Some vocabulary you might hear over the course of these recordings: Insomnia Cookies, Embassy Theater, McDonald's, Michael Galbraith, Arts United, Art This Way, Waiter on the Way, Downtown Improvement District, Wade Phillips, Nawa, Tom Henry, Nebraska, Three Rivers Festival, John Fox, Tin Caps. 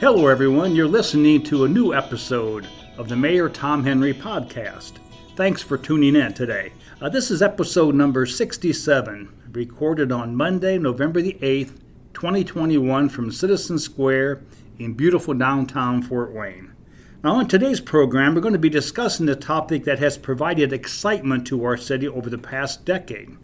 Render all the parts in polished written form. Hello everyone, you're listening to a new episode of the Mayor Tom Henry podcast. Thanks for tuning in today. This is episode number 67, recorded on Monday, November the 8th, 2021 from Citizen Square in beautiful downtown Fort Wayne. Now on today's program, we're going to be discussing a topic that has provided excitement to our city over the past decade.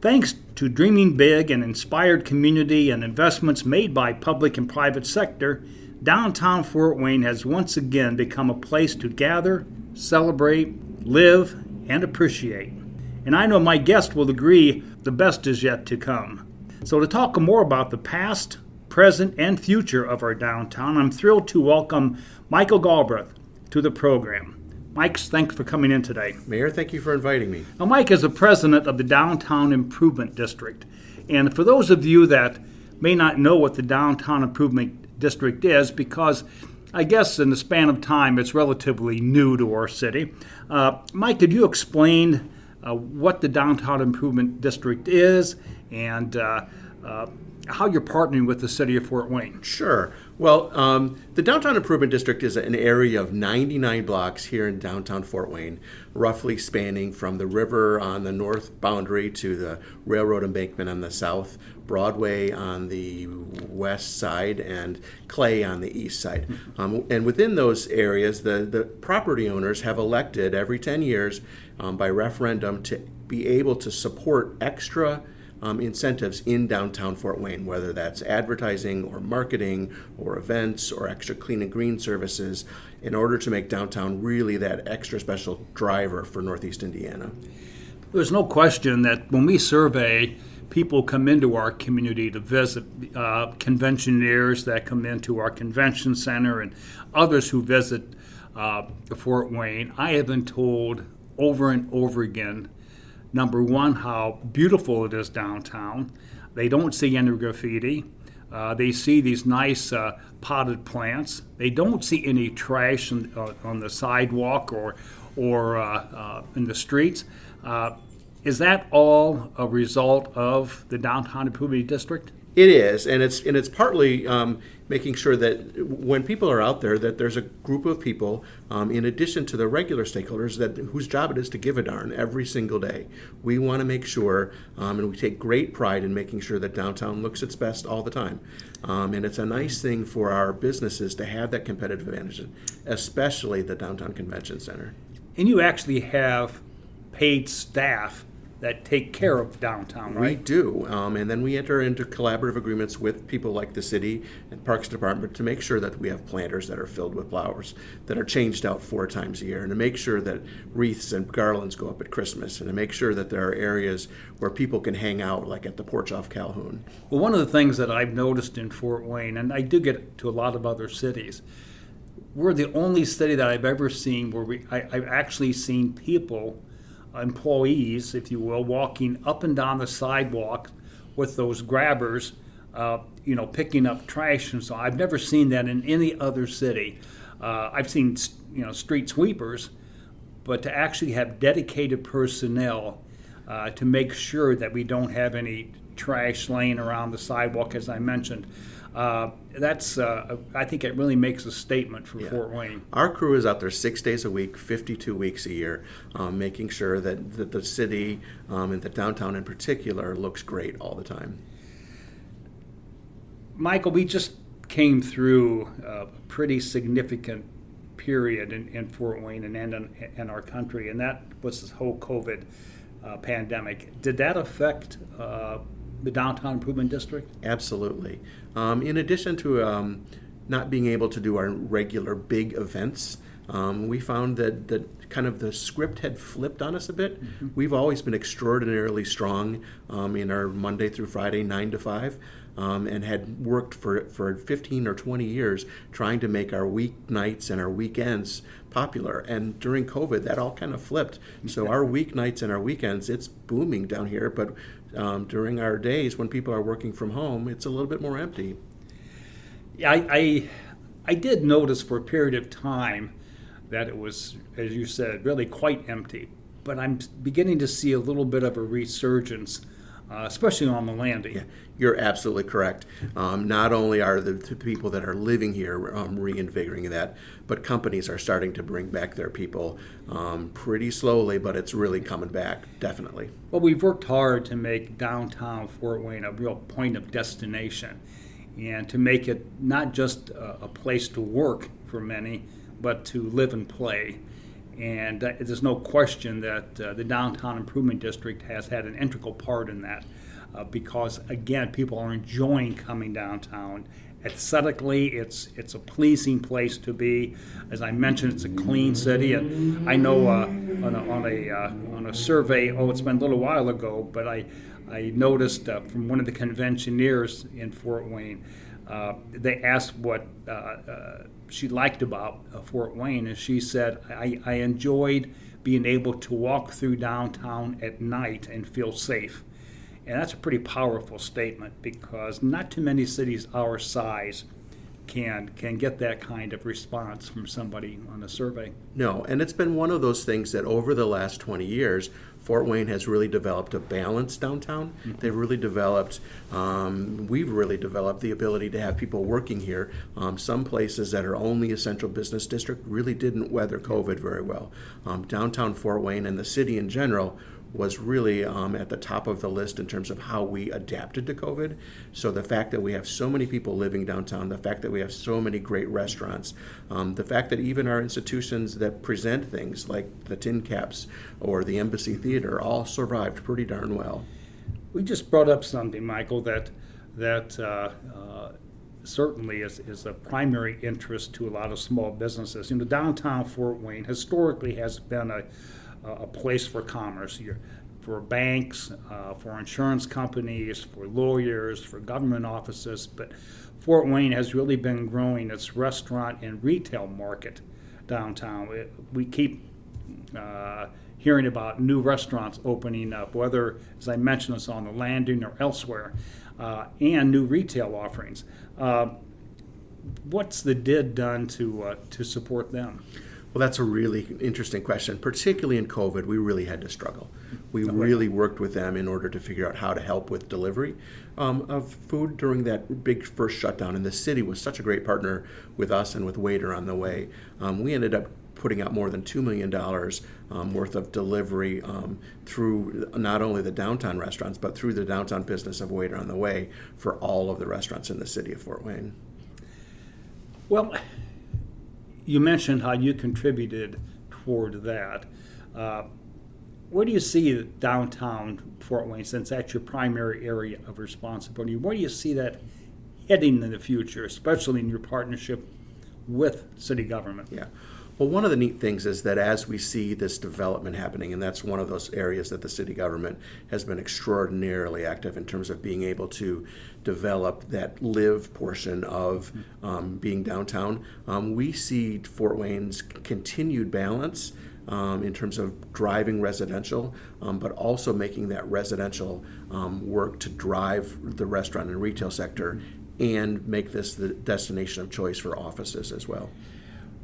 Thanks to dreaming big and inspired community and investments made by public and private sector, downtown Fort Wayne has once again become a place to gather, celebrate, live, and appreciate. And I know my guest will agree the best is yet to come. So to talk more about the past, present, and future of our downtown, I'm thrilled to welcome Michael Galbraith to the program. Mike, thanks for coming in today. Mayor, thank you for inviting me. Now, Mike is the president of the Downtown Improvement District. And for those of you that may not know what the Downtown Improvement District is, because I guess in the span of time it's relatively new to our city. Mike, could you explain what the Downtown Improvement District is and how you're partnering with the city of Fort Wayne? Sure. Well, the Downtown Improvement District is an area of 99 blocks here in downtown Fort Wayne, roughly spanning from the river on the north boundary to the railroad embankment on the south, Broadway on the west side, and Clay on the east side. And within those areas, the property owners have elected every 10 years by referendum to be able to support extra incentives in downtown Fort Wayne, whether that's advertising or marketing or events or extra clean and green services, in order to make downtown really that extra special driver for Northeast Indiana. There's no question that when we survey, people come into our community to visit, conventioneers that come into our convention center and others who visit Fort Wayne, I have been told over and over again, number one, how beautiful it is downtown. They don't see any graffiti. They see these nice potted plants. They don't see any trash on the sidewalk or in the streets. Is that all a result of the Downtown Improvement District? It is, and it's partly making sure that when people are out there, that there's a group of people, in addition to the regular stakeholders, that whose job it is to give a darn every single day. We want to make sure, and we take great pride in making sure that downtown looks its best all the time. And it's a nice thing for our businesses to have that competitive advantage, especially the Downtown Convention Center. And you actually have paid staff that take care of downtown, right? We do, and then we enter into collaborative agreements with people like the city and Parks Department to make sure that we have planters that are filled with flowers that are changed out 4 times a year, and to make sure that wreaths and garlands go up at Christmas, and to make sure that there are areas where people can hang out, like at the porch off Calhoun. Well, one of the things that I've noticed in Fort Wayne, and I do get to a lot of other cities, we're the only city that I've ever seen where I've actually seen people, employees, if you will, walking up and down the sidewalk with those grabbers, picking up trash and so on. I've never seen that in any other city. I've seen, street sweepers, but to actually have dedicated personnel to make sure that we don't have any trash laying around the sidewalk, as I mentioned. I think it really makes a statement for Fort Wayne. Our crew is out there 6 days a week, 52 weeks a year, making sure that the city and the downtown in particular looks great all the time. Michael, we just came through a pretty significant period in Fort Wayne and our country, and that was this whole COVID pandemic. Did that affect the Downtown Improvement District? Absolutely. In addition to not being able to do our regular big events, we found that kind of the script had flipped on us a bit. Mm-hmm. We've always been extraordinarily strong in our Monday through Friday, 9 to 5, and had worked for 15 or 20 years trying to make our weeknights and our weekends popular. And during COVID, that all kind of flipped. Okay. So our weeknights and our weekends, it's booming down here, but during our days when people are working from home, it's a little bit more empty. Yeah, I did notice for a period of time that it was, as you said, really quite empty. But I'm beginning to see a little bit of a resurgence especially on the landing. Yeah, you're absolutely correct. Not only are the people that are living here reinvigorating that, but companies are starting to bring back their people pretty slowly, but it's really coming back, definitely. Well, we've worked hard to make downtown Fort Wayne a real point of destination and to make it not just a place to work for many, but to live and play. And there's no question that the Downtown Improvement District has had an integral part in that because, again, people are enjoying coming downtown. Aesthetically, it's a pleasing place to be. As I mentioned, it's a clean city. And I know on a survey, it's been a little while ago, but I noticed from one of the conventioneers in Fort Wayne, they asked what she liked about Fort Wayne, and she said, I enjoyed being able to walk through downtown at night and feel safe. And that's a pretty powerful statement because not too many cities our size can get that kind of response from somebody on a survey. No, and it's been one of those things that over the last 20 years, Fort Wayne has really developed a balanced downtown. Mm-hmm. They've really developed, we've really developed the ability to have people working here. Some places that are only a central business district really didn't weather COVID very well. Downtown Fort Wayne and the city in general was really at the top of the list in terms of how we adapted to COVID. So the fact that we have so many people living downtown, the fact that we have so many great restaurants, the fact that even our institutions that present things like the Tin Caps or the Embassy Theater all survived pretty darn well. We just brought up something, Michael, that certainly is a primary interest to a lot of small businesses. You know, downtown Fort Wayne historically has been a place for commerce, for banks, for insurance companies, for lawyers, for government offices. But Fort Wayne has really been growing its restaurant and retail market downtown. We keep hearing about new restaurants opening up, whether, as I mentioned, it's on the landing or elsewhere, and new retail offerings. What's the DID done to support them? Well, that's a really interesting question. Particularly in COVID, we really had to struggle. We really worked with them in order to figure out how to help with delivery of food during that big first shutdown. And the city was such a great partner with us and with Waiter on the Way. We ended up putting out more than $2 million worth of delivery through not only the downtown restaurants, but through the downtown business of Waiter on the Way for all of the restaurants in the city of Fort Wayne. Well, you mentioned how you contributed toward that. Where do you see downtown Fort Wayne, since that's your primary area of responsibility, where do you see that heading in the future, especially in your partnership with city government? Yeah. Well, one of the neat things is that as we see this development happening, and that's one of those areas that the city government has been extraordinarily active in terms of being able to develop that live portion of being downtown, we see Fort Wayne's continued balance in terms of driving residential, but also making that residential work to drive the restaurant and retail sector and make this the destination of choice for offices as well.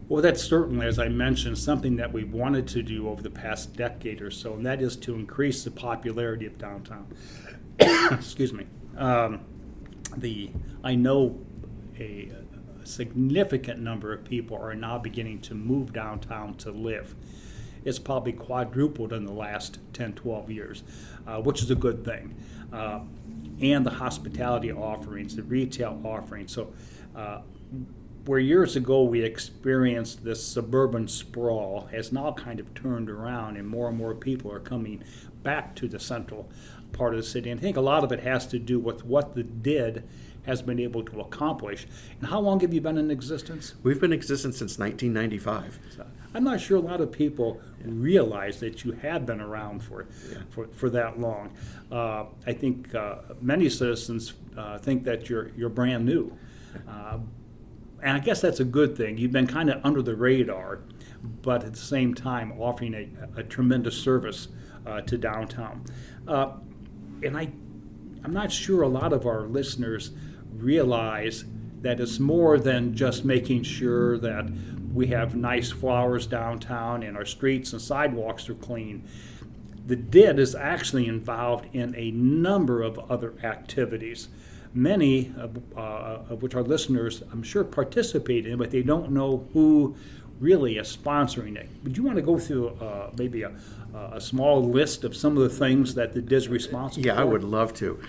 Well, that's certainly, as I mentioned, something that we've wanted to do over the past decade or so, and that is to increase the popularity of downtown. Excuse me. I know a significant number of people are now beginning to move downtown to live. It's probably quadrupled in the last 10, 12 years, which is a good thing. And the hospitality offerings, the retail offerings. So where years ago we experienced this suburban sprawl has now kind of turned around, and more people are coming back to the central part of the city. And I think a lot of it has to do with what the DID has been able to accomplish. And how long have you been in existence? We've been in existence since 1995. So I'm not sure a lot of people realize that you have been around for that long. I think many citizens think that you're brand new. And I guess that's a good thing. You've been kind of under the radar, but at the same time offering a tremendous service to downtown. And I'm not sure a lot of our listeners realize that it's more than just making sure that we have nice flowers downtown and our streets and sidewalks are clean. The DID is actually involved in a number of other activities, many of which our listeners, I'm sure, participate in, but they don't know who really is sponsoring it. Would you want to go through maybe a small list of some of the things that the DID is responsible for? Yeah, I would love to.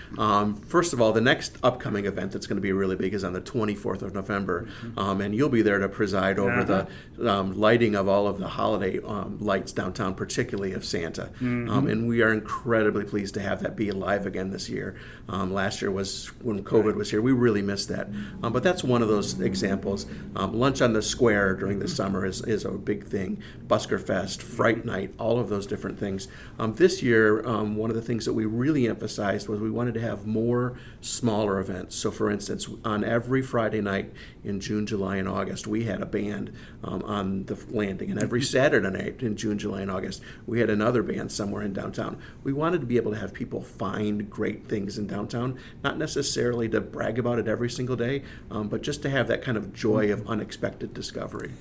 First of all, the next upcoming event that's going to be really big is on the 24th of November, mm-hmm. And you'll be there to preside over the lighting of all of the holiday lights downtown, particularly of Santa. Mm-hmm. And we are incredibly pleased to have that be alive again this year. Last year was when COVID was here. We really missed that. But that's one of those examples. Lunch on the Square during the summer is a big thing. Busker Fest, Fright Night, all of those different things. This year, one of the things that we really emphasized was we wanted to have more smaller events. So for instance, on every Friday night in June, July, and August, we had a band on the landing. And every Saturday night in June, July, and August, we had another band somewhere in downtown. We wanted to be able to have people find great things in downtown, not necessarily to brag about it every single day, but just to have that kind of joy of unexpected discovery.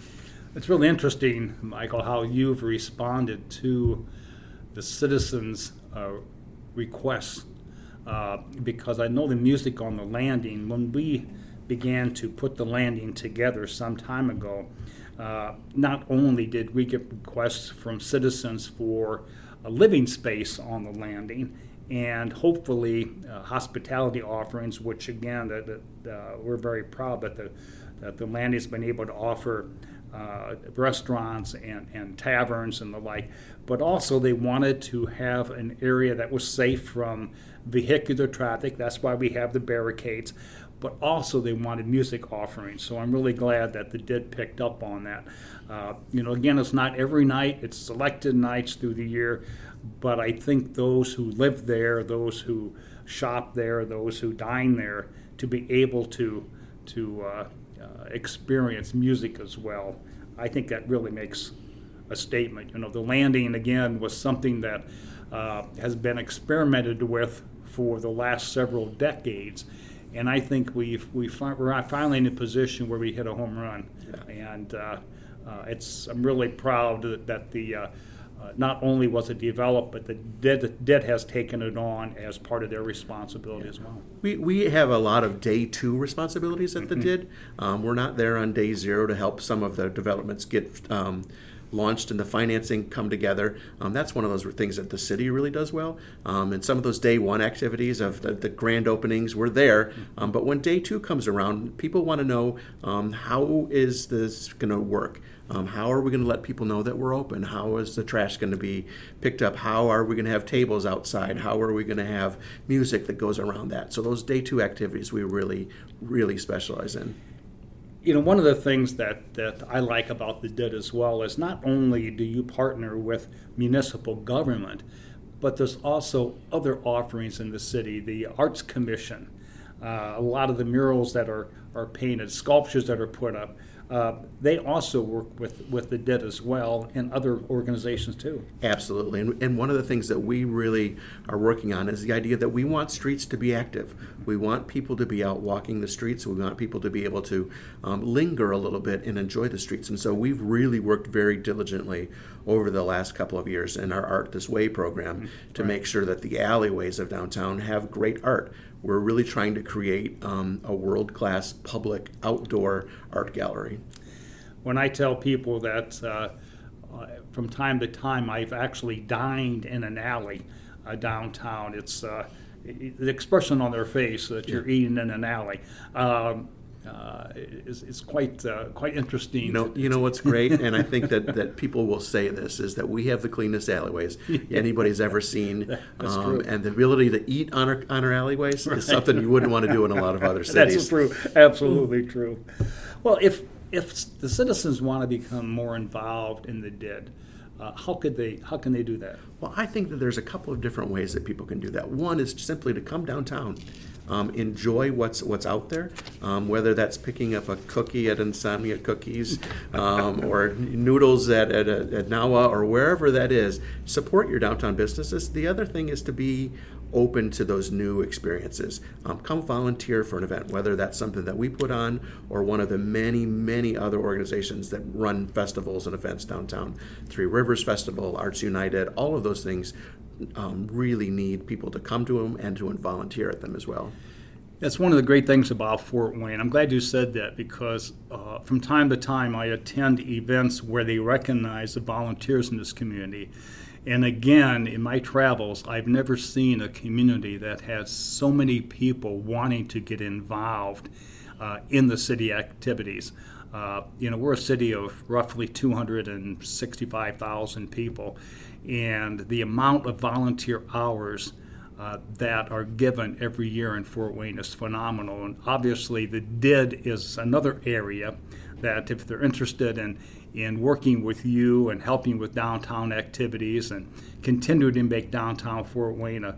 It's really interesting, Michael, how you've responded to the citizens' requests, because I know the music on the landing, when we began to put the landing together some time ago, not only did we get requests from citizens for a living space on the landing, and hopefully hospitality offerings, which again, we're very proud that the landing's been able to offer restaurants and taverns and the like, but also they wanted to have an area that was safe from vehicular traffic. That's why we have the barricades, but also they wanted music offerings. So I'm really glad that the DID picked up on that. Again, it's not every night, it's selected nights through the year, but I think those who live there, those who shop there, those who dine there, to be able to experience music as well. I think that really makes a statement. The landing again was something that has been experimented with for the last several decades, and I think we're finally in a position where we hit a home run. Yeah. And I'm really proud that the not only was it developed, but the DID has taken it on as part of their responsibility as well. We have a lot of day two responsibilities at the DID. We're not there on day zero to help some of the developments get launched and the financing come together. That's one of those things that the city really does well. And some of those day one activities of the grand openings were there. But when day two comes around, people want to know how is this going to work? How are we going to let people know that we're open? How is the trash going to be picked up? How are we going to have tables outside? How are we going to have music that goes around that? So those day two activities we really, really specialize in. One of the things that I like about the DID as well is not only do you partner with municipal government, but there's also other offerings in the city. The Arts Commission, a lot of the murals that are painted, sculptures that are put up, they also work with the DID as well and other organizations too. Absolutely. And one of the things that we really are working on is the idea that we want streets to be active. We want people to be out walking the streets. We want people to be able to linger a little bit and enjoy the streets. And so we've really worked very diligently over the last couple of years in our Art This Way program to make sure that the alleyways of downtown have great art. We're really trying to create a world-class public outdoor art gallery. When I tell people that from time to time I've actually dined in an alley downtown, it's the expression on their face that you're eating in an alley. It's quite interesting. You know what's great, and I think that people will say this, is that we have the cleanest alleyways anybody's ever seen. That's true. And the ability to eat on our alleyways is something you wouldn't want to do in a lot of other cities. That's true. Absolutely true. Well, if the citizens want to become more involved in the DID, how can they do that? Well, I think that there's a couple of different ways that people can do that. One is simply to come downtown. Enjoy what's out there, whether that's picking up a cookie at Insomnia Cookies or noodles at Nawa or wherever that is. Support your downtown businesses. The other thing is to be open to those new experiences. Come volunteer for an event, whether that's something that we put on or one of the many, many other organizations that run festivals and events downtown. Three Rivers Festival, Arts United, all of those things really need people to come to them and to volunteer at them as well. That's one of the great things about Fort Wayne. I'm glad you said that, because from time to time I attend events where they recognize the volunteers in this community. And again, in my travels, I've never seen a community that has so many people wanting to get involved in the city activities. We're a city of roughly 265,000 people, and the amount of volunteer hours that are given every year in Fort Wayne is phenomenal. And obviously the DID is another area that if they're interested in working with you and helping with downtown activities and continue to make downtown Fort Wayne a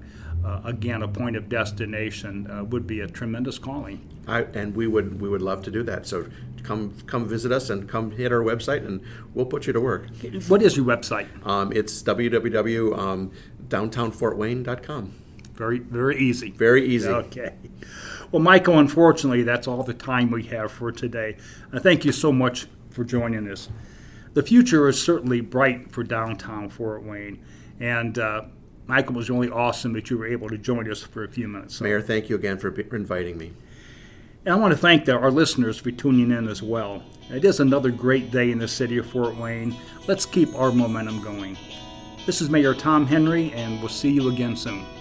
point of destination, would be a tremendous calling. And we would love to do that. So come visit us and come hit our website, and we'll put you to work. What is your website? It's www.downtownfortwayne.com. Very, very easy. Very easy. Okay. Well, Michael, unfortunately, that's all the time we have for today. Thank you so much for joining us. The future is certainly bright for downtown Fort Wayne, and Michael, it was really awesome that you were able to join us for a few minutes. So. Mayor, thank you again for inviting me. And I want to thank our listeners for tuning in as well. It is another great day in the city of Fort Wayne. Let's keep our momentum going. This is Mayor Tom Henry, and we'll see you again soon.